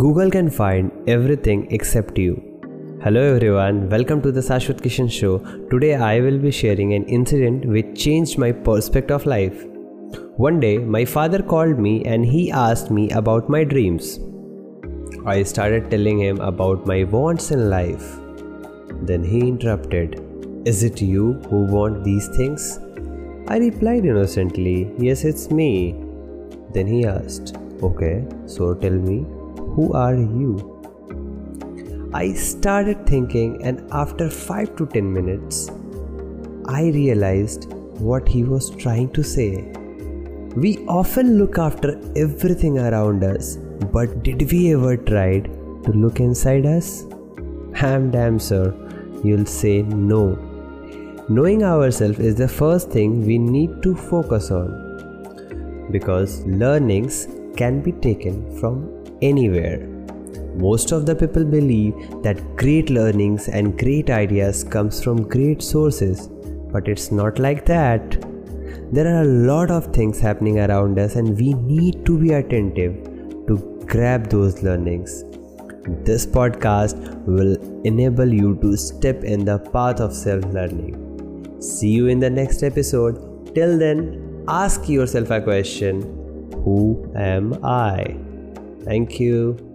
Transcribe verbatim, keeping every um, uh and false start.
Google can find everything except you. Hello everyone, welcome to the Shashwat Kishan Show. Today I will be sharing an incident which changed my perspective of life. One day my father called me and he asked me about my dreams. I started telling him about my wants in life. Then he interrupted. Is it you who want these things? I replied innocently, yes, it's me. Then he asked, okay, so tell me, who are you? I started thinking, and after five to ten minutes, I realized what he was trying to say. We often look after everything around us, but did we ever try to look inside us? I'm damn sure you'll say no. Knowing ourselves is the first thing we need to focus on, because learnings can be taken from anywhere. Most of the people believe that great learnings and great ideas comes from great sources, but it's not like that. There are a lot of things happening around us, and we need to be attentive to grab those learnings. This podcast will enable you to step in the path of self-learning. See you in the next episode. Till then, ask yourself a question. Who am I? Thank you.